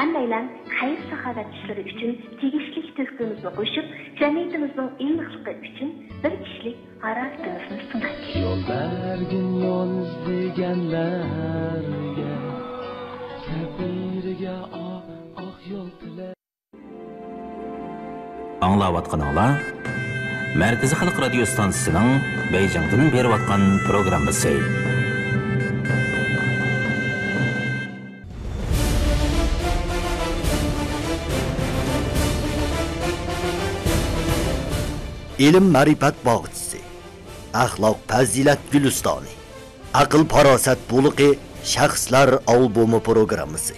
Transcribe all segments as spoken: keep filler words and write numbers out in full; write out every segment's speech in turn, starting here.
hammaylan xayr saxovat ishlari uchun tegishli to'kimizni qo'shib, jamiyatimizning ilmiy uchun bir kishilik g'arazimizni sunaylik. Yo'llar gunoz deganlarga kabirga oq yo'l tilar. Anglayotganinglar Markaziy Xalq radio stansiyasining Beyjingdan berib atgan programmasi. Ilm ma'rifat bog'chisi, axloq fazilat gulistoni, aql farosat bulug'i shaxslar albomi programmasi.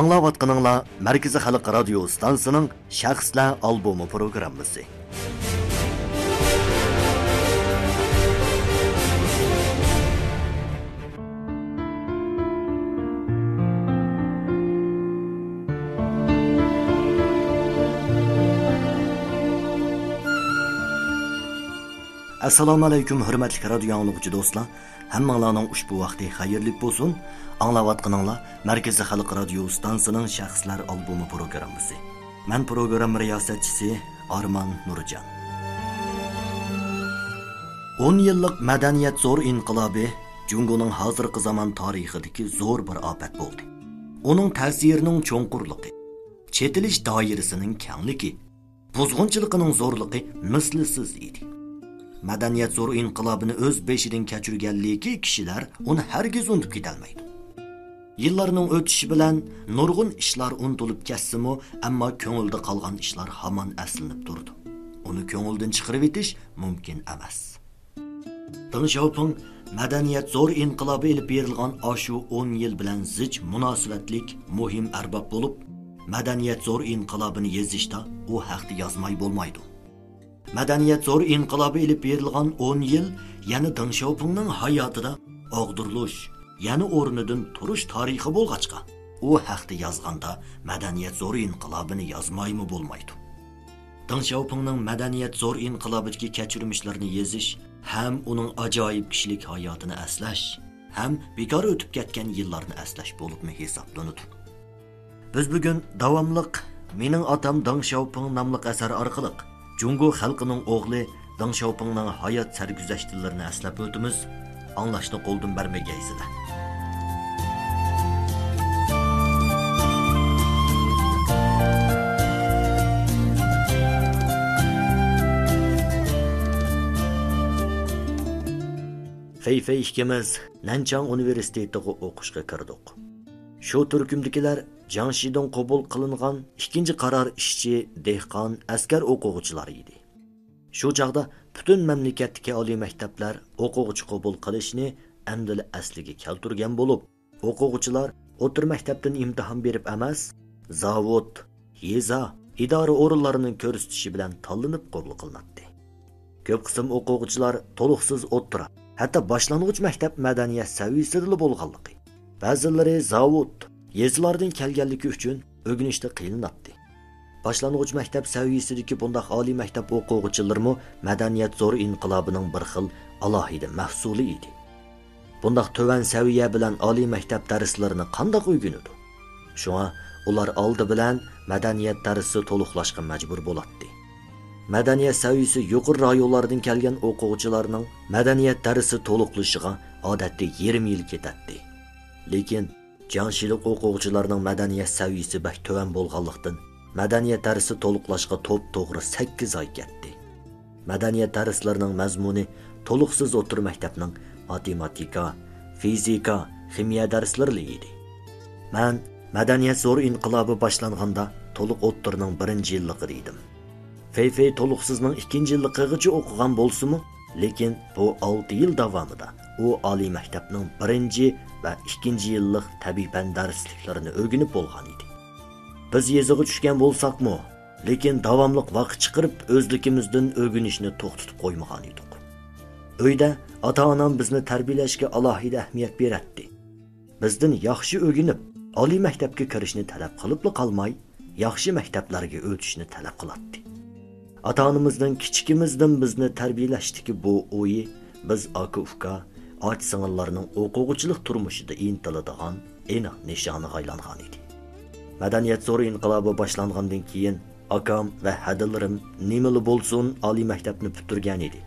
Anglayotganinglar Markaziy Xalq radio stansiyasining shaxslar albomi programmasi. Assalomu alaykum hurmatli radio angluvchi do'stlar. Hammalaring ushbu vaqti xayrli bo'lsin. Anglayotganinglar Markaziy Xalq radio stansiyasining shaxslar albomi programmasi. Men program riyosatchisi Arman Nurjon. o'n yillik madaniyat zo'r inqilobi Jungoning hozirgi zamon tarixidagi zo'r bir ofat bo'ldi. Uning ta'sirining cho'ng'urligi, chetilish doirasining kengligi, buzg'unchiligining zo'rligi mislsiz edi. Madaniyat zo'r inqilobini o'z beshidan kechirganligi kishilar uni hargiz unutib ketalmaydi. Yillarning o'tishi bilan nurg'un ishlar unutulib ketsa-mu, ammo ko'ngilda qolgan ishlar hamon aslinib turdi. Uni ko'ngildan chiqarib etish mumkin emas. Tinchoping madaniyat zo'r inqilobi ilib berilgan ashu o'n yil bilan zich munosabatlik muhim arbab bo'lib, madaniyat zo'r inqilobini yozishda u haqda yozmay bo'lmaydi. Madaniyat zo'r inqilobi ilib berilgan o'n yil, ya'ni Deng Xiaopingning hayotida og'dirilish, ya'ni o'rnidan turish tarixi bo'lg'achqa, u haqda yozganda madaniyat zo'r inqilobini yozmaymi bo'lmaydi. Deng Xiaopingning madaniyat zo'r inqilobidagi kechirmishlarini yozish ham uning ajoyib kishilik hayotini aslash, ham bekor o'tib ketgan yillarni aslash bo'libmi hisoblanadi. Biz bugun davomliq Mening otam Deng Xiaoping nomli asar orqali Jungo xalqining o'g'li Deng Xiaopingning hayot sarguzashtlarini aslab o'timiz, anglashni qo'ldan bermagaysizlar. Xeyfey ikkimiz Nanchang universitetida o'qishga kirdik. Shu turkumdagilar Jiangxidan qabul qilingan ikkinchi qaror ishchi, dehqon, askar o'quvchilari edi. Shu chaqda butun mamlakatdagi oliy maktablar o'quvchi qabul qilishni amdil asliga keltirgan bo'lib, o'quvchilar o'tir maktabdan imtihon berib emas, zavod, yeza, idora o'rinlarining ko'rsatishi bilan tanlanib qabul qilinadi. Ko'p qism o'quvchilar to'liqsiz o'tira, hatto boshlang'ich maktab madaniyat saviyasida bo'lganligi, ba'zilari zavod Yezilardan kelganligi uchun o'ginishda qiynaldi. Boshlang'ich maktab saviyasidagi bunday oliy maktab o'quvchilari madaniyat zo'r inqilobining bir xil alohida mahsuli edi. Bunday tovan saviya bilan oliy maktab darslarini qanday o'rganadi? Shunga ular oldi bilan madaniyat darsi to'liqlashga majbur bo'ladi. Madaniyat saviyasi yuqori rayonlardan kelgan o'quvchilarning madaniyat darsi to'liqlashiga odatda yirmi yil ketadi. Lekin Jiangxilik o'quvchilarining madaniyat saviyasi bak to'van bo'lganlikdan madaniyat darsi to'liqlashga to'p-to'g'ri sakkiz oy ketdi. Madaniyat darslarining mazmuni to'liqsiz o'tir maktabning matematika, fizika, ximiya darslari edi. Men madaniyat zo'r inqilobi boshlanganda to'liq o'tirning birinchi yilligida edim. Feifei to'liqsizning ikkinchi yilligigacha o'qigan bo'lsa-mu, lekin bu olti yil davomida u oliy maktabning birinchi va ikkinchi yillik tabiiy fan darsliklarini o'rganib bo'lgan edi. Biz yeziga tushgan bo'lsakmi, lekin davomli vaqt chiqirib o'zligimizdan o'rganishni to'xtatib qo'ymagan edik. Uyda ota-onam bizni tarbiyalashga alohida ahamiyat beradi. Bizdan yaxshi o'rganib, oliy maktabga kirishni talab qilib qolmay, yaxshi maktablarga o'tishni talab qiladi. Ota-onamizdan kichikimizdan bizni tarbiyalashdagi bu o'yi biz aka-uka ot singillarning o'quvchilik turmushida intiladigan aniq nishoni aylangan edi. Madaniyat zo'ri inqilobi boshlangandan keyin akam va hadillarim nimali bo'lsin oliy maktabni bitirgan edi.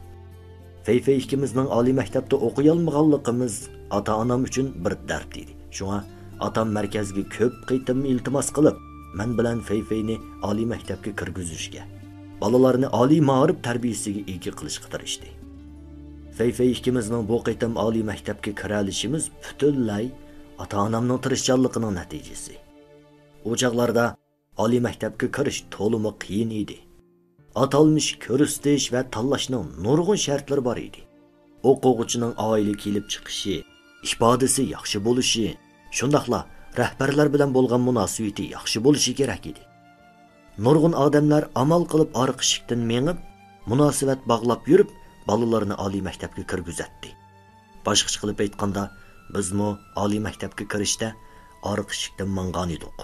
Fayfay ikkimizning oliy maktabda o'qiy olmaganligimiz ota-onam uchun bir dard edi. Shunga otam markazga ko'p qaytim iltimos qilib, men bilan Fayfayni oliy maktabga kirgizishga, balalarni oliy ma'rif tarbiyasiga ega qilishga tirishdi. Fayfay ikkimizning bu qaytim oliy maktabga kira olishimiz butunlay ota-onamning tirishchilligining natijasi. O'chaqlarda oliy maktabga kirish to'limi qiyin edi. Atalmış ko'ristish va tanlashning nurg'un shartlari bor edi. O'quvchining oila kelib chiqishi, ifodasi yaxshi bo'lishi, shundaqla rahbarlar bilan bo'lgan munosabati yaxshi bo'lishi kerak edi. Nurg'un odamlar amal qilib orqishikdan menib, munosabat bog'lab yurib, balalarni oliy maktabga kirgizatdi. Boshqacha qilib aytganda, bizmi oliy maktabga kirishda orqishikdan mangan edik.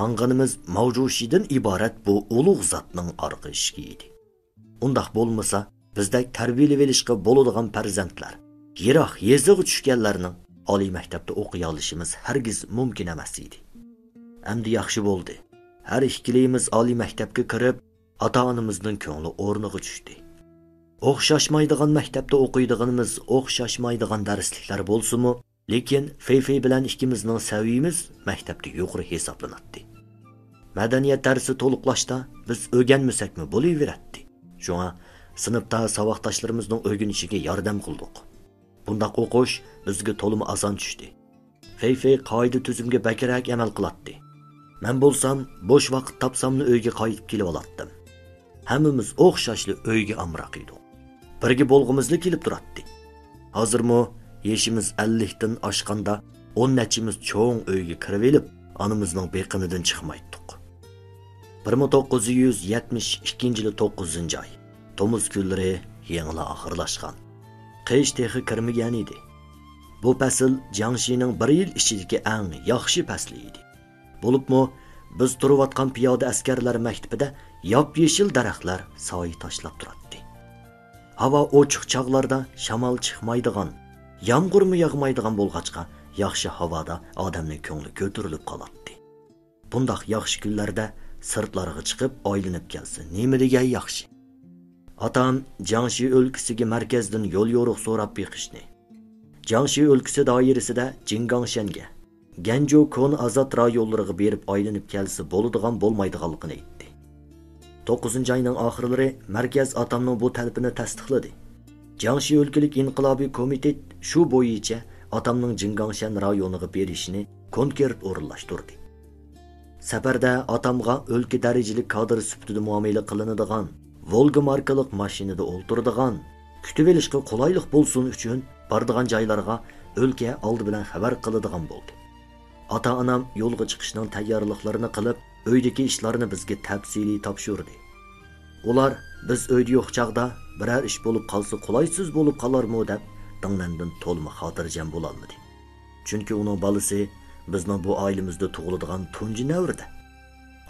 Manganimiz mavjushidan iborat bu ulug' zotning orqishki edi. Undaq bo'lmasa, bizda tarbiyalab olishga bo'ladigan farzandlar, yiroq yeziq tushganlarning oliy maktabda o'qiy olishimiz hargiz mumkin emas edi. Endi yaxshi bo'ldi. Har ikkalamiz oliy maktabga kirib, ota-onamizning ko'ngli o'rniga tushdi. O'xshashmaydigan maktabda o'qiydiganimiz, o'xshashmaydigan darsliklar bo'lsa-mu, lekin Fayfay bilan ikkimizning saviyimiz maktabda yuqori hisoblanadi. Madaniyat darsi to'liqlashda biz o'rganmasakmi bo'laveradi. Shunga sinfda saboqdoshlarimizning o'rganishiga yordam qildik. Bunda o'qish bizga to'lim ason tushdi. Fayfay qoida tuzumga bakrak amal qiladi. Men bo'lsam bo'sh vaqt topsamni uyga qaytib kelib olardim. Hammamiz o'xshashli uyga amroq edik. Birga bo'lg'imizli kelib turardi. Hozirmi Yeşimiz ellikten aşkanda on neçimiz çoğun öygü kırvelip, anımızdan beqinidan çıkmaydık. bir ming to'qqiz yuz yetmish ikkinchi yil to'qqizinchi ay. Tomuz külleri yengile ahırlaşkan. Qış texi kirmigan idi. Bu pasil Jiangshining bir yil ichidagi eng yaxshi pasli idi. Bo'libmi, biz turuvatkan piyoda askarlar mektibida yap yeşil daraxtlar soyi taşlab turatdi. Hava ochiq chog'larda shamal chiqmaydigan, yağmurmu yağmaydigan bo'lg'achqa, yaxshi havoda odamning ko'ngli ko'tarilib qoladi. Bundaq yaxshi kunlarda sirtlariga chiqib oylanib kelsa, nima degan yaxshi. Otam Jiangshi o'lkasiga markazdan yo'l-yo'riq so'rab beqishni, Jiangshi o'lkasi doirasida Jingangshenga, Ganjo Kon azod rayonlariga berib oylanib kelsa bo'ladigan bo'lmaydiganligini aytdi. to'qqizinchi oyning oxirlari markaz otamning bu talabini tasdiqladi. Jiangshi o'lkalik inqilobiy komitet shu bo'yicha otamning Jingangshan rayoniga berishini konkret o'rinlashtirdi. Safarda otamga o'lka darajali kadr sifatida muomala qilinadigan Volga markalik mashinada o'ltiradigan, kutib olishga qulaylik bo'lsin uchun boradigan joylarga o'lka oldi bilan xabar qiladigan bo'ldi. Ota-onam yo'lga chiqishning tayyorliklarini qilib, uydagi ishlarni bizga tafsiliy topshirdi. Ular biz uyda yo'q chaqda birer iş bulup kalsa kolaysiz bulup kalar mı deb, dinlendin tolma hatırcam bulanmadı. Çünkü onun balısı bizden bu ailemizde tuğulduğun tuncu nevrdi.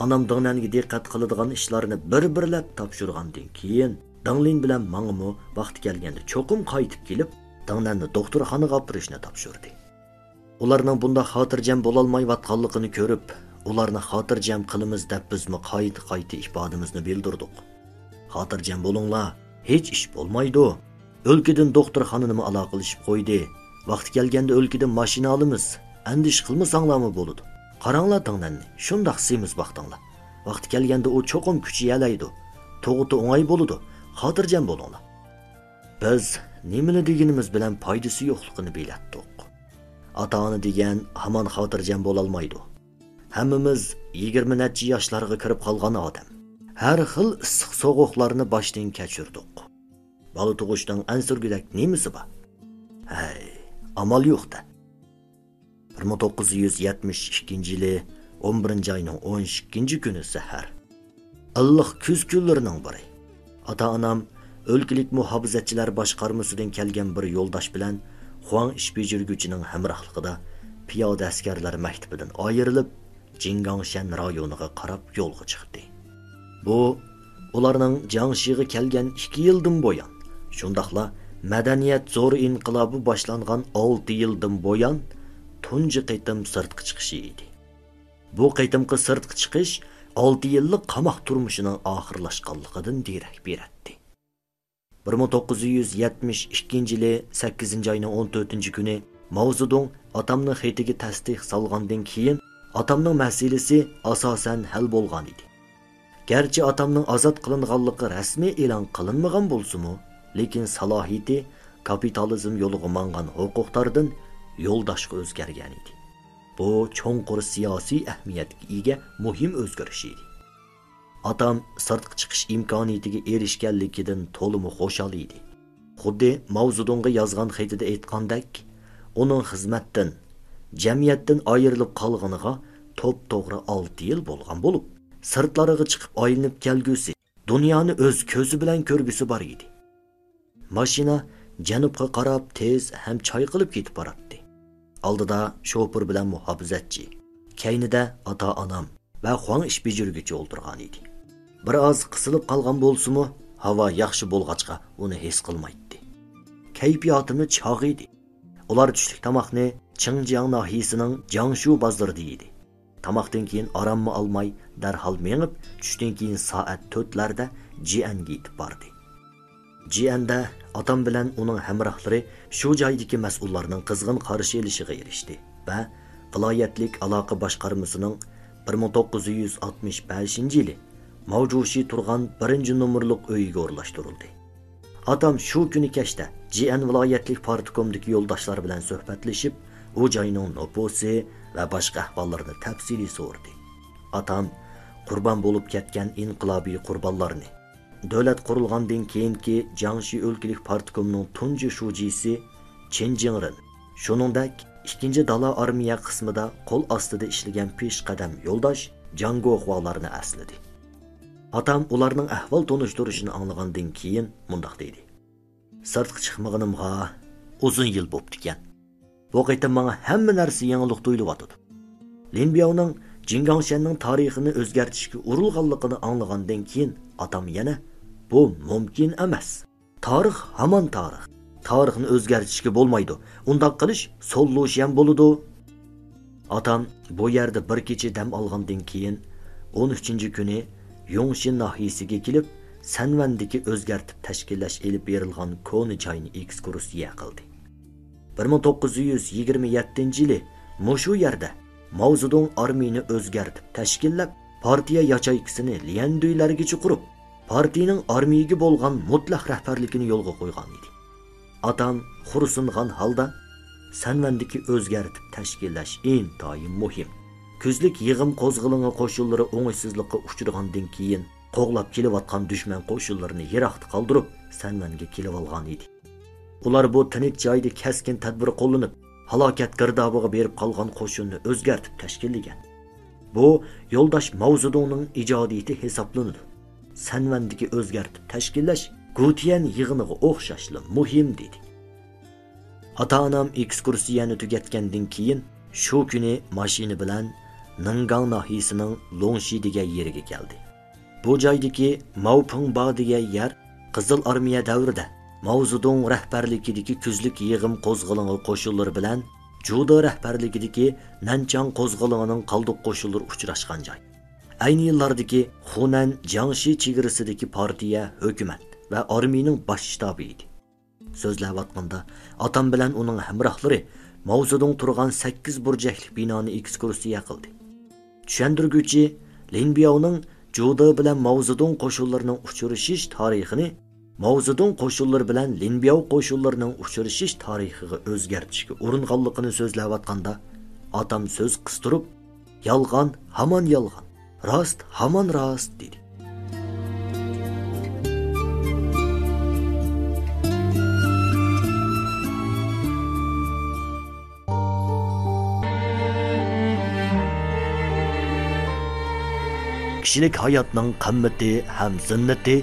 Anam dinlengi dikkat kılıdığın işlerini bir-birlep tapşırgandın keyin, dinlen bilen mağımı vakti gelgende çokum kayıtıp gelip, dinlenli doktorxanaga aptirishni tapşırdı. Ularının bunda hatırcam bulalmay vatkallıkını körüp, ularını hatırcam kılımız deb bizmi kayıt-kayıt ihbadimizni bildirdik. Hatırcam bulunla, hech ish bo'lmaydi. O'lkadan doktorxonani aloqalashib qo'ydi. Vaqti kelganda o'lkadan mashina olamiz. Andish qilmasanglarmi bo'ladi. Qaranglar tanglanni. Shundoq semiz vaqtinglar. Vaqti kelganda u cho'qim kuchayalaydi. To'g'iti o'ng'ay bo'ladi. Xotirjam bo'linglar. Biz nimani deganimiz bilan foydasi yo'qligini bilatdik. Ota-ona degan hamon xotirjam bo'la olmaydi. Hammamiz yigirma nechi yoshlarga kirib qolgan odam. Har xil issiq sovuqlarni boshdan kechirdik. Bola tug'ishdan ansurgudak nimasi bor? Hay, amal yo'qda. bir ming to'qqiz yuz yetmish ikkinchi yili o'n birinchi oyning o'n ikkinchi kuni sahar. Alloh kuz kunlarining biri. Ota-onam o'lkalik muhofizatchilar boshqarmasidan kelgan bir yo'ldosh bilan Xuang ish bejirguchining hamrohligida piyoda askarlar maktabidan ayrilib, Jingangshan rayoniga qarab yo'lga chiqdi. Bu, ularning Jiangshiga kelgan ikki yildan bo'yon, shundaqla Madaniyat zo'r inqilobi boshlangan olti yildan bo'yon tunji qaytim sirtqi chiqishi edi. Bu qaytimqi sirtqi chiqish olti yillik qamoq turmushining oxirlashganligidan derak beradi. bir ming to'qqiz yuz yetmish ikkinchi yili sakkizinchi oyning o'n to'rtinchi kuni Mao Zedong atamning xaytiga tasdiq solgandan keyin atamning masalasi asosan hal bo'lgan edi. Garchi atamning ozod qilinganligi rasmiy e'lon qilinmagan bo'lsa-mu, lekin salohiyati kapitalizm yo'liga mangan huquqlardan yo'ldoshga o'zgargan edi. Bu cho'ng'ir siyosiy ahamiyatga ega muhim o'zgarish edi. Atam sirtqi chiqish imkoniyatiga erishganligidan to'liq xushol edi. Xuddi Mao Zedongga yozgan xatida aytgandek, uning xizmatdan, jamiyatdan ayrilib qolganiga to'p-to'g'ri olti yil bo'lgan bo'lib, sirtlariga chiqib oyinib kelgusi, dunyoni o'z ko'zi bilan ko'rgusi bor edi. Mashina janubga qarab tez ham chayqilib ketib boradi. Oldida shofer bilan muhofizatchi, kaynida ota-onam va Xuan ish bejirguchi o'ldirgan edi. Bir oz qisilib qolgan bo'lsa-mu, havo yaxshi bo'lg'achqa uni his qilmaydi. Kayfiyatini chog' edi. Ular tushlik tamoqni Chingjiang nahiyasining Jiangshu bozorida yedi. Tamoqdan keyin oromni olmay, darhol menib, tushdan keyin soat to'rt larda Jianga yetib bordi. Jianda atam bilan uning hamrohlari shu joydagi mas'ullarning qizg'in qarshi elishiga erishdi va viloyatlik aloqa boshqarmasining bir ming to'qqiz yuz oltmish beshinchi yili mavjushi turgan birinchi nomerli uyiga o'rlashtirildi. Atam shu kuni kechda Jian viloyatlik partikomdagi yo'ldoshlar bilan suhbatlashib, u joyning nopusi va boshqa ahvollarini tafsiliy so'rdi. Atam qurbon bo'lib ketgan inqilobiy qurbonlarni Davlat qurilgandan keyinki Jiangxi o'lkalik partkomining tunji shujisi Chen Jingren, shuningdek ikkinchi dala armiya qismida qo'l ostida ishlagan peshqadam yo'ldosh Jiang Guohualarni asladi. Atam ularning ahvol tanishtirishini anglagandan keyin mundoq dedi: "Sirtqi chiqmaganimga uzun yil bo'pti ekan. Bu qayta menga hamma narsa yangilik tuyulib otdi. Lin Biaoning Jingangshanning tarixini o'zgartirishga urilganligini anglagandan keyin atam yana bu mumkin emas. Tarix hamon tarix. Tarixni o'zgartirishga bo'lmaydi. Undan qilish sollushiyam bo'ladi." Atam bu yerda bir kecha dam olgandan keyin o'n uchinchi kuni Yongshin nahiyasiga kelib, Sanvandagi o'zgartib tashkillash elib berilgan Koni joyni ekskursiya qildi. bir ming to'qqiz yuz yigirma yettinchi yili mushu yerda Mao Zedong armiyani o'zgartib tashkillab, partiya yachaykisini lianduylargacha qurib, partiyaning armiyaga bo'lgan mutlaq rahbarligini yo'lga qo'ygan edi. Atam xursingan holda Sanvandagi o'zgartib tashkillash intoyim muhim. Kuzlik yig'im qo'zg'ilini qo'shinlari o'ngsizlikka uchirgandan keyin qo'g'lab kelayotgan dushman qo'shinlarini yiroqda qoldirib, Sanvanga kelib olgan edi. Ular bu tinch joyda keskin tadbir qo'llanib, halokat girdobiga berib qolgan qo'shinni o'zgartib tashkillagan. Bu yo'ldosh Mao Zedongning ijodiyati hisoblanadi. Sanvandagi o'zgartib tashkillash Gutian yig'iniga o'xshashli muhim dedi. Ota-onam ekskursiyani tugatgandan keyin shu kuni mashina bilan Nangang nahiyasining Longshi degan yeriga keldi. Bu joydagi Mao Pingba degan yer Qizil armiya davrida Mao Zedong rahbarligidagi kuzlik yig'im qo'zg'iloni qo'shinlari bilan Judo rahbarligidagi Nanchang qo'zg'ilonining qaldiq qo'shinlari uchrashgan joy. Ayni yillardagi Hunan Jiangxi chegarasidagi partiya, hukumat va armiyaning bosh shtabi edi. So'zlayotganda otam bilan uning hamrohlari Mao Zedong turgan sakkiz burchakli binoni ekskursiya qildi. Tushuntiruvchi Lin Biaoning Judo bilan Mao Zedong qo'shinlarining uchrashish tarixini Mao Zedong qo'shinlari bilan Lin Biao qo'shinlarining uchrashish tarixiga o'zgartirishga uringanligini so'zlayotganda, otam so'z qistirib, "Yolg'on hamon yolg'on, rost hamon rost" dedi. Kishilik hayotning qimmati ham zinnati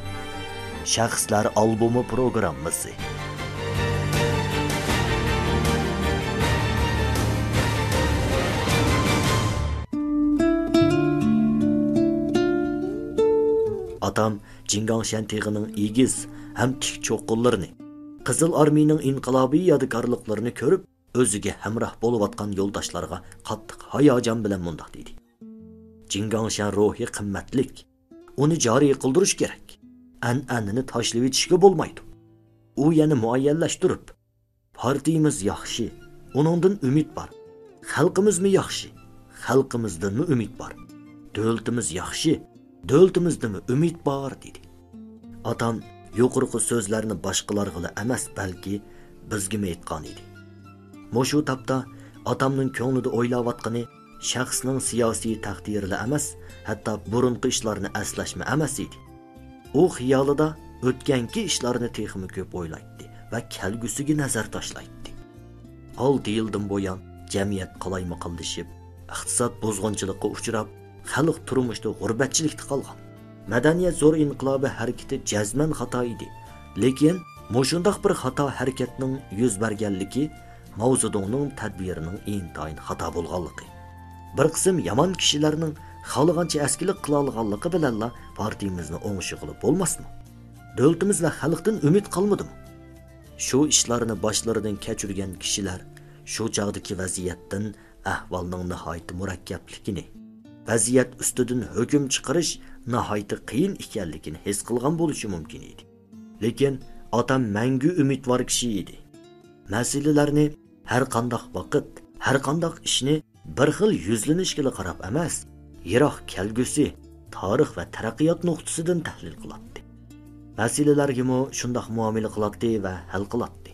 Shaxslar albumi programmasi. Atam Jingangshan teg'ining egiz ham tik cho'qqillarini Qızıl Armiyinin inqilabi yadigarlıqlarını körüb, özüge həmrah boluvatqan yoldaşlarga qattıq hayacan bilen mundaq deydi. Jingangshan ruhi qimmatlik, onu cari qıldırış gerek. Ən-ənini taşlıb etişki bolmaydı. U yani muayyenləşdirib, partiyimiz yaxşı, onundan ümid var. Xalqimiz mi yaxşı, xalqimizdan mı ümid var? Dövlətimiz yaxşı, dövlətimizdə mi ümid var dedi. Atam yuqurqu sözlərini başqalarğıla emas, bəlki bizgə aytqan idi. Moşu tapda atamın köngüdə oylayatqını şəxsinin siyasi təqdirilə emas, hətta burunqi işlərini əsləşmə emas idi. O xiyalında ötkenki işlərini texmi köp oylaydı və kəlgüsügə nəzər taşlaydı. Altı ildən boyan cəmiyyət qalaymaqıldışıb, iqtisad bozğunçılıqqa uçurab, xalq turmuşda gurbətçilikdə qalğan. Madaniyat zor inqilobi harakati jazman xato edi. Lekin mushundaq bir xato harakatning yuz berganligi Mao Zedongning tadbirining intayin xato bo'lganligi. Bir qism yomon kishilarning xalqancha askilik qila olganligi bilanla partiyamizni o'ng'ishi qilib bo'lmasmi? Davlatimiz va xalqdan umid qilmadimi? Shu ishlarni boshlaridan kechirgan kishilar shu chog'dagi vaziyatdan ahvolning nihoyat murakkabligini, vaziyat ustidan hukm chiqarish nahaytı qiyin ekanligini his qilgan bo'lishi mumkin edi. Lekin atam mangu umidvor kishi edi. Masalalarni har qanday vaqt, har qanday ishni bir xil yuzlanishga qarab emas, yiroq kelgusi, tarix va taraqqiyot nuqtasidan tahlil qiladi. Masalalarga mo shunday muomala qiladi va hal qiladi.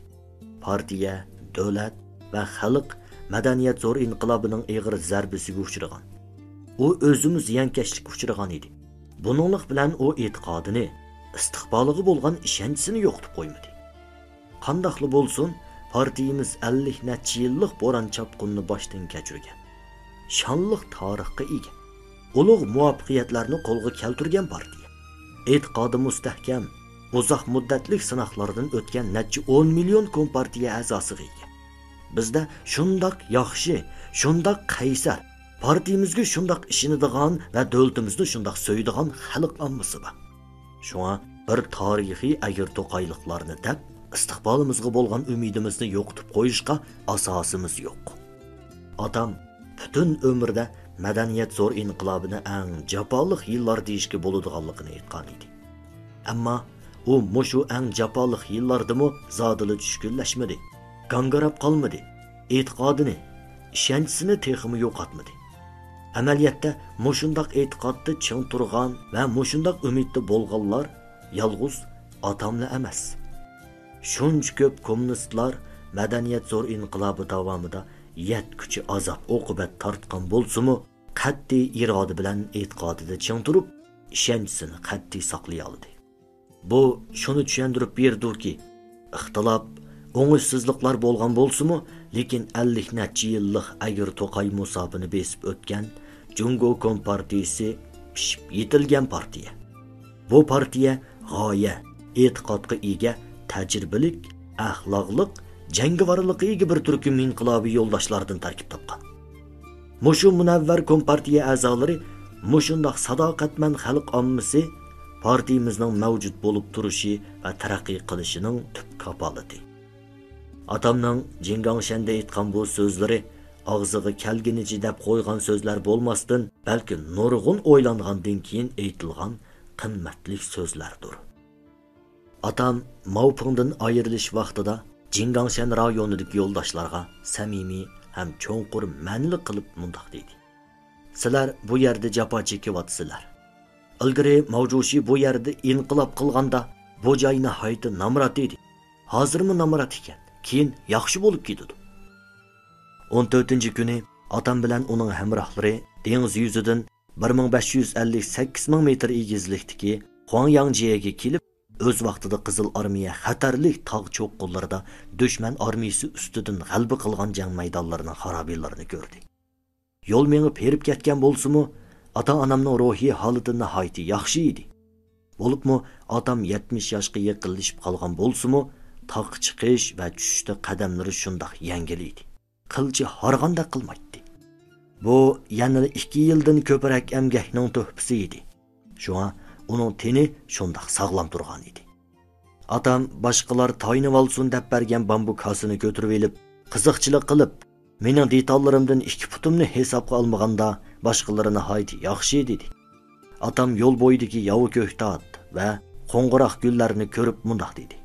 Partiya, davlat va xalq madaniyat zo'r inqilobining og'ir zarbisiga uchragan. U o'zini ziyonkashlikka uchragan edi. Bununla bilen o etiqadını, istiqbalığı bolğan işençisini yoxdub qoymadı. Qandaqlı bolsun, partiyimiz ellik neçi yıllık boran çapqınını başdan keçirgen. Şanlıq tarixqa ega. Uluq muvaffaqiyatlarını qolğa keltirgen partiya. Etiqadı müstahkam, uzaq müddətlik sınaqlardan ötken neçi on milyon kompartiya əzası ega. Bizdə şundaq yaxşı, şundaq qaysar, partiyimizga shundoq ishinidigan va davlatimizni shundoq so'ydigan xalq ommasi bor. Shunga bir tarixiy agir to'qayliqlarni deb istiqbolimizga bo'lgan umidimizni yo'qitib qo'yishga asosimiz yo'q. Otam butun umrida madaniyat zo'r inqilobini eng jafoliq yillar deyishga bo'ladiganligini aytgan edi. Ammo u mushu eng jafoliq yillardimi zodili tushkunlashmadi, gangarab qolmadi, e'tiqodini, ishonchisini texmi yo'qotmadi. Əməliyyətdə məşundaq etiqadda çıng turğan və məşundaq ümiddə bolğanlar yalğız atamla emas. Şunç köp kommunistlar mədəniyyət zor inqilabı davamında yet küçü azab oqubət tartqan bolsumu, qatti iradı bilən etiqadıda çıng turub, işənchisini qatti saqlayalıdı. Bu, şunu düşündürüb berdi ki, ixtilab, o'ng'ishsizliklar bo'lgan bo'lsa-mu, lekin ellik necha yillik Agir-To'qay musabini besib o'tgan Jungo kompartiyasi pishib yetilgan partiya. Bu partiya g'oya, e'tiqodga ega, tajribalik, axloqliq, jangovarlikka ega bir turkum inqilobiy yo'ldoshlardan tarkib topgan. Mushu munavvar kompartiya a'zolari, mushundoq sadoqatmand xalq ommasi partiyamizning mavjud bo'lib turishi va taraqqiy qilishining tub kapolati. Atamning Jingangshan'da aytgan bu so'zlari og'ziga kelginicha deb qo'ygan so'zlar bo'lmasdan, balki nurg'un o'ylangandan keyin aytilgan qimmatli so'zlardir. Atam Maupingdan ayrilish vaqtida Jingangshan rayonidagi yo'ldoshlarga samimiy ham cho'nqur ma'noli qilib mundoq dedi. Sizlar bu yerda jafo chekyapsizlar. Ilgari Mavjushi bu yerda inqilob qilganda bu joy nihoyat namrat edi. Hozirmi namrat ekan? Keyin yaxshi bo'lib ketdi. o'n to'rtinchi kuni otam bilan uning hamrohlari dengiz yuzidan bir ming besh yuz ellik sakkiz ming metr egizlikdagi Xuangyangjiga kelib, o'z vaqtida Qizil Armiya xatarli tog' cho'qqonlarida dushman armiyasi ustidan g'alaba qilgan jang maydonlarining xarobiylarini ko'rdi. Yo'l meni perib ketgan bo'lsa-mu, ota-onamning ruhiy holati nihoyat yaxshi edi. Bo'libmi, otam yetmish yoshga yaqinlashib qolgan bo'lsa-mu, taq chiqish va tushishda qadamlari shundoq yangilaydi. Qilchi harg'anda qilmaydi. Bu yana ikki yildan ko'proq amgakning to'hpisi edi. Shunga uning teni shundoq sog'lom turgan edi. Atam başqalar tayinib olsun deb bergan bambu kasini ko'tirib elib, qiziqchilik qilib, mening detallarımdan ikki putimni hisobga olmaganda boshqalari nihoyat yaxshi dedi. Atam yo'l bo'yidagi yovi ko'ktat va qo'ng'iroq gullarni ko'rib mundoq dedi.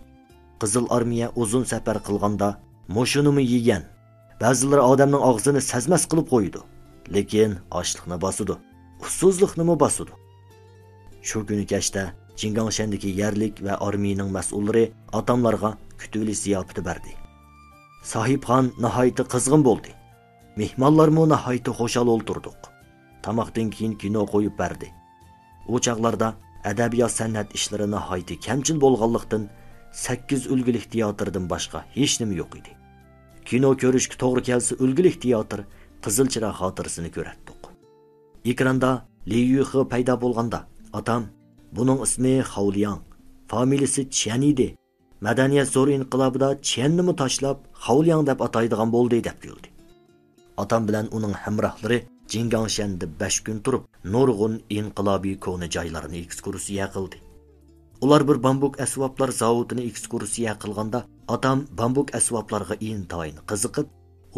Qizil armiya uzun safar qilganda moshunimi yegan. Ba'zilar odamning og'zini sezmas qilib qo'ydi, lekin ochliqni bosidi, ussuzlikni mo bosidi. Shu kuni kechda Jingangshandagi yerlik va armiyaning mas'ullari atamlarga kutuvli ziyofat berdi. Sahibxon nihoyat qizg'in bo'ldi. Mehmonlar mo nihoyat xushal o'ltirdik. Tamoqdan keyin kino qo'yib berdi. O'chaqlarda adabiyot san'at ishlari nihoyat kamchil bo'lganlikdan sakkiz ulgilik teatrdan boshqa hech nima yo'q edi. Kino ko'rishga to'g'ri kelsa ulgilik teatr Qizil chiroq xotirasini ko'ratdik. Ekranda Liyuxi paydo bo'lganda atam buning ismi Xaoliyan, familiyasi Chen edi. Madaniyat zo'r inqilobida Chenni tashlab Xaoliyan deb ataydigan bo'ldi deb bildi. Atam bilan uning hamrohlari Jingangshan'da beş gün turup nurgun inqilobiy koni joylarini ekskursiya qildi. Ular bir bambuk asvoblar zavodini ekskursiya qilganda atam bambuk asvoblarga intoyin qiziqib,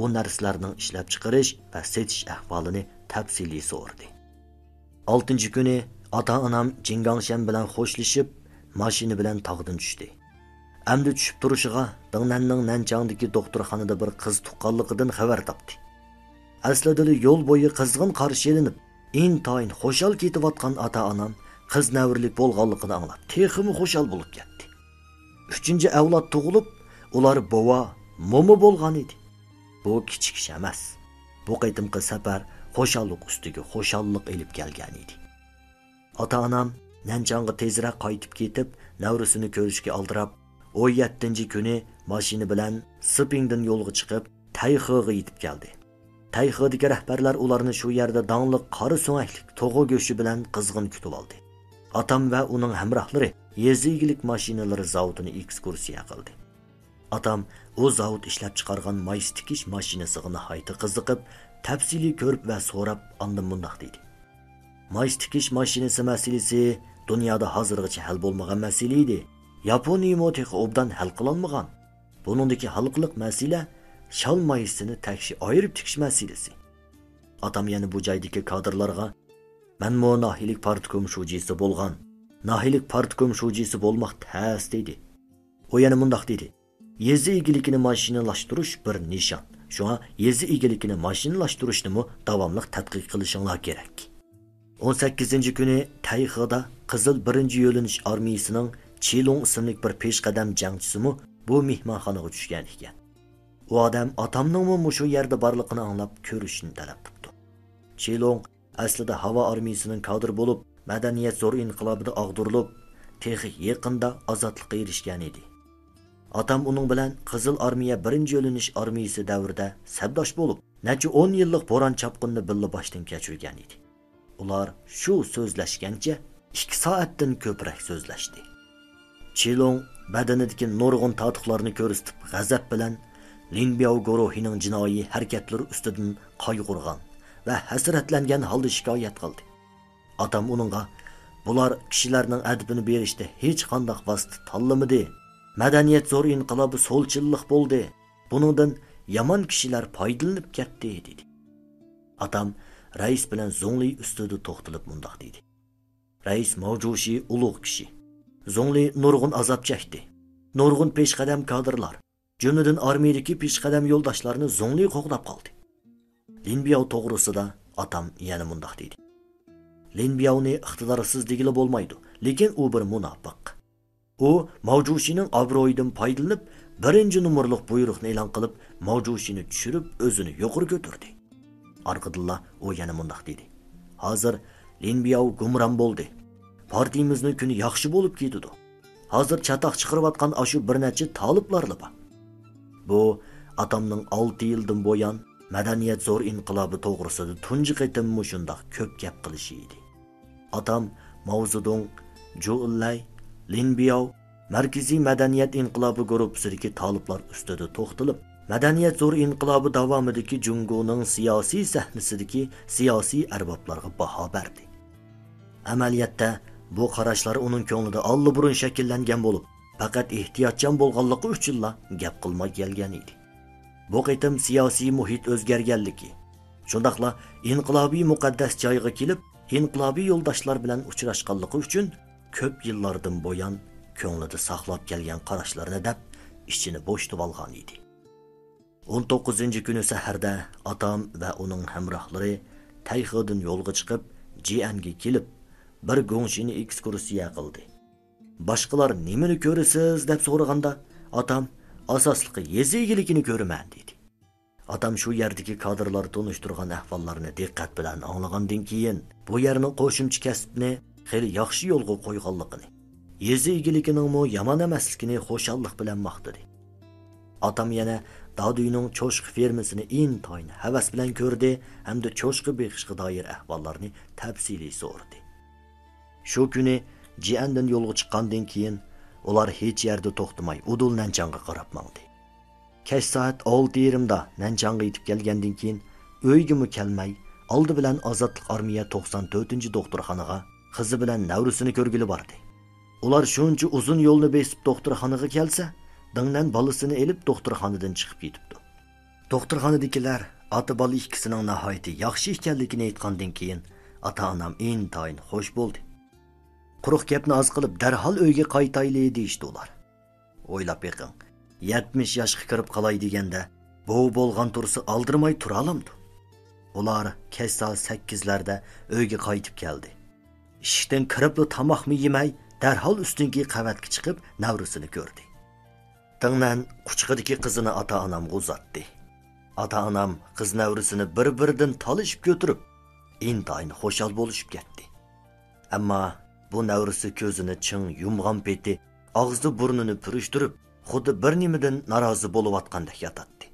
o narsalarning ishlab chiqarish va setish ahvolini tafsiliy so'rdi. oltinchi kuni ota-onam Jingangshan bilan xo'shlashib, mashina bilan tog'dan tushdi. Amdi tushib turishiga Dingnanning Nanchangdagi doktorxonada bir qiz tuqqanligidan xabar topdi. Aslida yo'l bo'yi qizg'in qarshi elinib, intoyin xoshal ketayotgan ota-onam qiz navrlik bo'lganligini anglab, texmi xoshal bo'lib ketdi. Üçüncü avlod tug'ilib, ular bova, momo bo'lgan edi. Bu kichik ish emas. Bu qaytimqi safar xo'shallik ustiga xo'shallik elib kelgan edi. Ota-onam Nanchangga tezroq qaytib ketib, navrisini ko'rishga aldirab, o'n yettinchi kuni mashina bilan Sipingdan yo'lga chiqib, Tayxoga yetib keldi. Tayxodagi rahbarlar ularni shu yerda dongli qora so'ngaklik to'g'i go'shi bilan qizg'in kutib oldi. Atam va uning hamrohlari yezigilik mashinalari zavodini ekskursiya qildi. Atam o'z zavod ishlab chiqargan mays tikish mashinasiga nihoyat qiziqib, tafsiliy ko'rib va so'rab andim bundoq dedi. Mays tikish mashinasi masalasi dunyoda hozirgacha hal bo'lmagan masala edi. Yaponiya motiq obdan hal qilinmagan. Buningdagi xalqlik masala shal mayısını təkşi ayırıb tikiş məsələsi. Atam yəni bu caydiki kadrlarga, mən mo nahilik partikum şujisi bolğan, nahilik partikum şujisi bolmaq təs dedi. O yəni mundaq dedi, yezi igilikini maşinalaştırış bir nişan, şuna yezi igilikini maşinalaştırışını mu davamlıq tətqiq qilishinglar gerek. on sakkizinci günü Tayxıda Qızıl birinci Yo'linish armiyasının Qilong isimlik bir peshqadam jangchisi mu bu mehmonxonaga tushgan ekan. O adam atamning mushu yerda borligini anglab ko'rishni talab qildi. Qilong aslida havo armiyasining kadr bo'lib, madaniyat zo'r inqilobida og'dirilib, texnik yaqinda ozodlikka erishgan edi. Atam uning bilan Qizil armiya birinchi yo'linish armiyasi davrida sabdosh bo'lib, necha o'n yillik bo'ron chapqinni billa boshdan kechirgan edi. Ular shu so'zlashgancha ikki soatdan ko'proq so'zlashdi. Qilong badanidagi nurg'un tatiqlarni ko'rsatib, g'azab bilan Linbiao guruhining jinoiy harakatlari ustidan qayg'urgan va hasratlangan holda shikoyat qildi. Atam uningga bular kishilarning adabini berishda hech qanday vosita tanlamadi. Madaniyat zo'r inqilobi so'lchillik bo'ldi. Buningdan yomon kishilar foydalanib ketdi dedi. Atam rais bilan Zongli ustida to'xtalib mundoq dedi. Rais Mavjushi ulug' kishi. Zongli nurg'un azob chekdi. Nurg'un peshqadam kadrlar Jumladan armiyadagi peshqadam yo'ldoshlarini Zongli qo'g'dab qoldi. Linbiao to'g'risida atam yana mundoq dedi. Linbiaoni iqtidorsiz degili bo'lmaydi, lekin u bir munofiq. U Mavjushining obro'yidan foydalanib, birinchi nomerlik buyruqni e'lon qilib, Mavjushini tushirib, o'zini yuqori ko'tardi. Orqadillar u yana mundoq dedi. Hozir Linbiao gumron bo'ldi. Partiyamizning kuni yaxshi bo'lib ketdi. Hozir chatoq chiqirayotgan ashu bir necha taliblarla bor. Bu atamning olti yildan bo'yon madaniyat zo'r inqilobi to'g'risida tunji qaytim shundoq ko'p gap qilishi edi. Atam Mao Zedong, Zhu Enlai, Lin Biao markaziy madaniyat inqilobi guruhisidagi taliblar ustida to'xtalib, madaniyat zo'r inqilobi davomidagi Jungoning siyosiy sahnasidagi siyosiy arboblarga baho berdi. Amaliyotda bu qarashlar uning ko'nglida allburun shakllangan bo'lib, Fakat ehtiyatçan bolğanlıqı üçünla gəp qılma gəlgən idi. Bu qitim siyasi muhit özgərgənliki. Şundaqla inqilabi müqəddəs cayğı kilib, inqilabi yoldaşlar bilən uçuraşqanlıqı üçün köp yıllardan boyan könglədi saxlab gəlgən qaraşlarını dəb, işçini boşdu valğan idi. on toqquzuncu günü səhərdə atam və onun həmrahları Tayxıdın yolğa çıxıb, Ciyangi kilib, bir gönşini ekskursiya qıldı. Başqalar nimini görürsüz deb so'raganda atam asaslıqı yezi egilikini görmən dedi. Atam şu yerdeki kadrları tonuşturğan ahvallarını diqqat bilan anlağandan keyin bu yerinin qo'shimcha kasbini xeyli yaxshi yo'lga qo'yganligini, yezi egilikinin mo yomon emasligini xo'shallik bilan maqtadi. Atam yana Daduyning cho'shqi fermasini intoyni havas bilan ko'rdi hamda cho'shqi beqishga doir ahvallarni tafsiliy so'rdi. Shu kuni Jiyandan yo'lga chiqqandan keyin ular hech yerda to'xtamay udul Nanchang'a qarab mangdi. Kech soat olti yirmi da Nanchang'a yetib kelgandan keyin o'ygimi kelmay, oldi bilan Ozodlik armiya to'qson to'rtinchi doktorxonaga qizi bilan navrusini ko'rgili bordi. Ular shuncha uzun yo'lni besib doktorxonaga kelsa, dingdan bolasini elib doktorxonadan chiqib ketibdi. Doktorxonadagilar ota bola ikkisining nihoyatda yaxshi ekanligini aytgandan keyin ota-onam intoyin xo'sh bo'ldi. Quruq gapni az qilib darhol uyga qaytayli deyishdi ular. O'ylab beqing, yetmish yoshga kirib qalay deganda bu bo'lgan tursi aldirmay tura olamdi. Ular kech soat sakkizlarda uyga qaytib keldi. Ishdan kiribli tamoqmi yemay, darhol ustingi qavatga chiqib navrisini ko'rdi. Dingdan quchqidagi qizini ota-onamga uzatdi. Ota-onam qiz navrisini bir-biridan talishib ko'tirib, intayin xoshal bo'lishib ketdi. Ammo bu navrisi ko'zini ching yumg'an peti, og'zi burnini purishtirib, xuddi bir nimadan norozi bo'layotgandek yotadi.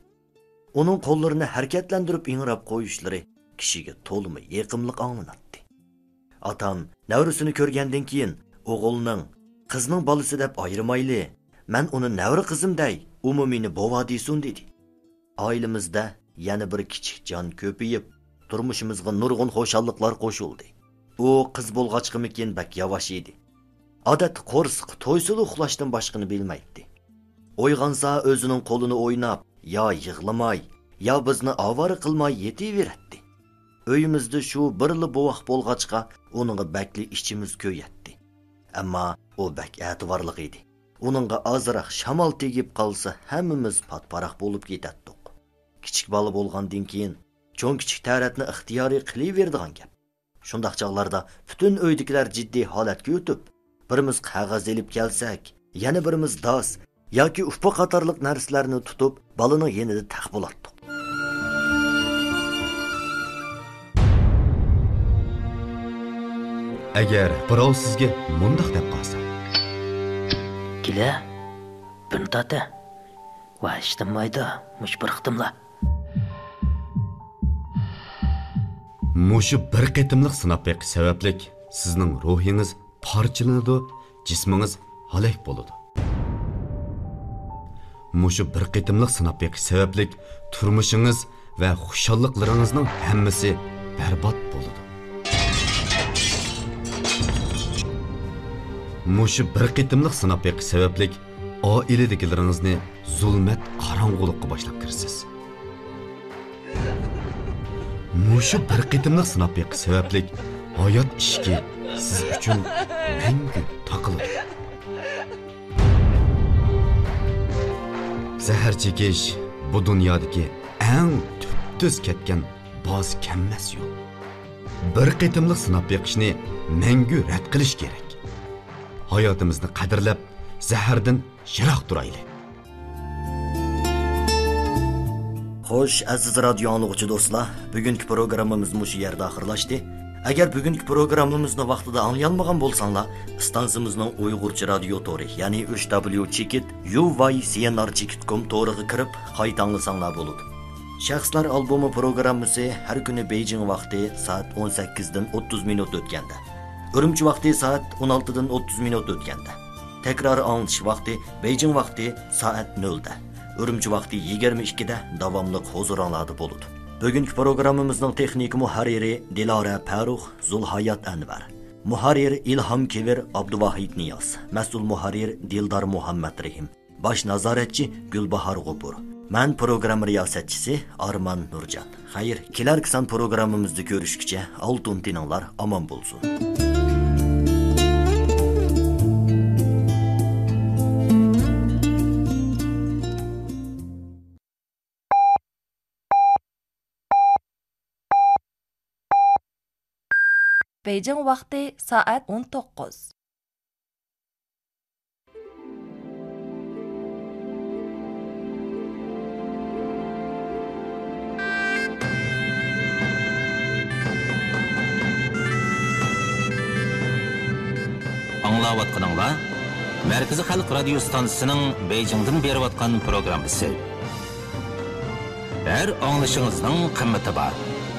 Uning qo'llarini harakatlantirib ingrab qo'yishlari kishiga to'lmi yiqimliq anglanadi. Otam navrisini ko'rgandan keyin o'g'ilning, qizning bolasi deb ayirmayli, men uni navri qizimday, umumini bova deysun dedi. Oilamizda yana bir kichik jon ko'payib, turmushimizga nurg'un xoshalliklar qo'shildi. O qiz bo'lg'achqimikin bak yavaş edi. Odat qo'rsiq to'ysulu uxlashdan boshqini bilmaydi. O'yg'ansa o'zining qo'lini o'ynab, yo yig'lamay, yo bizni avvori qilmay yetaveradi. Uyimizda shu birli bo'voq bo'lg'achqa uningga bakli ishimiz ko'yatdi. Ammo u bak e'tiborliq edi. Uningga azroq shamol tegib qolsa, hammamiz patparaq bo'lib ketaddik. Kichik bola bo'lgandan keyin cho'ng kichik taratni ixtiyoriy qilaveradigan gap. Şundaq çağlarda bütün öydikiler ciddi halatga o'tib, birimiz qog'oz elib kelsak, yana birimiz dos yoki ufpa qatorliq narsalarni tutib, balini yenida taqbolatdik. Agar birov sizga mundaq deb qolsa, "Kila, bir tata, va ishtamaydi, mush bir xitimla." Muşu bir qitimliq sınab beqi sebeplik, sizning ruhingiz parçalanadi, jismingiz halak bo'ladi. Muşu bir qitimliq sınab beqi sebeplik, turmushingiz ve xushalliklaringizning hammasi berbat bo'ladi. Muşu bir qitimliq sınab beqi sebeplik, oiladagilaringizni zulmat qorong'ulikka boshlab kirasiz. Muşu bir qitimliq sınab beqi sebeplik, hayat ishki siz uchun mangu taqiladi. Zahar çekish bu dunyodagi eng tüptüz ketgan boz kelmas yo'l. Bir qitimliq sınab beqishni mangu rad qilish kerak. Hayotimizni qadrlab, zahardan yiroq turaylik. Xo'sh, aziz radio anlıqçı dostlar, bugünkü programımız bu yerda axırlaşdı. Agar bugünkü programımızın vaqtida anlayolmagan bolsanlar, stansiyamızın Uyg'urcha radio tori, ya'ni uch w chekit u y c n r chekit dot com to'riga kirib, qayta anglasanglar bo'ladi. Shaxslar albomi programmasi har kuni Beijing vaqti saat o'n sakkizdan o'ttiz minut o'tganda, Urumchi vaqti saat o'n oltidan o'ttiz minut o'tganda. Tekrar anglish vaqti Beijing vaqti saat nolda. Urumchi vaqti yigirma ikkida davomliq huzurlarda bo'ladi. Bugungi programmamizning texnik muharriri Dilara Farux, Zulhayat Anvar. Muharir İlham Kivir Abduvahid Niyaz, Mesul Muharir Dildar Muhammed Rehim, Baş Nazaretçi Gülbahar Gopur, Ben Program Riyasetçisi Arman Nurcan. Hayır, kiler kısan programımızda görüşükçe altın dinanlar aman bulsun. Beijing vakti saat on dokuz. Anlavatkanlar, Merkezi Halk Radyo Stansı'nın Beijing'den berivatkan programısı. Her anlayışınızdan kıymeti var.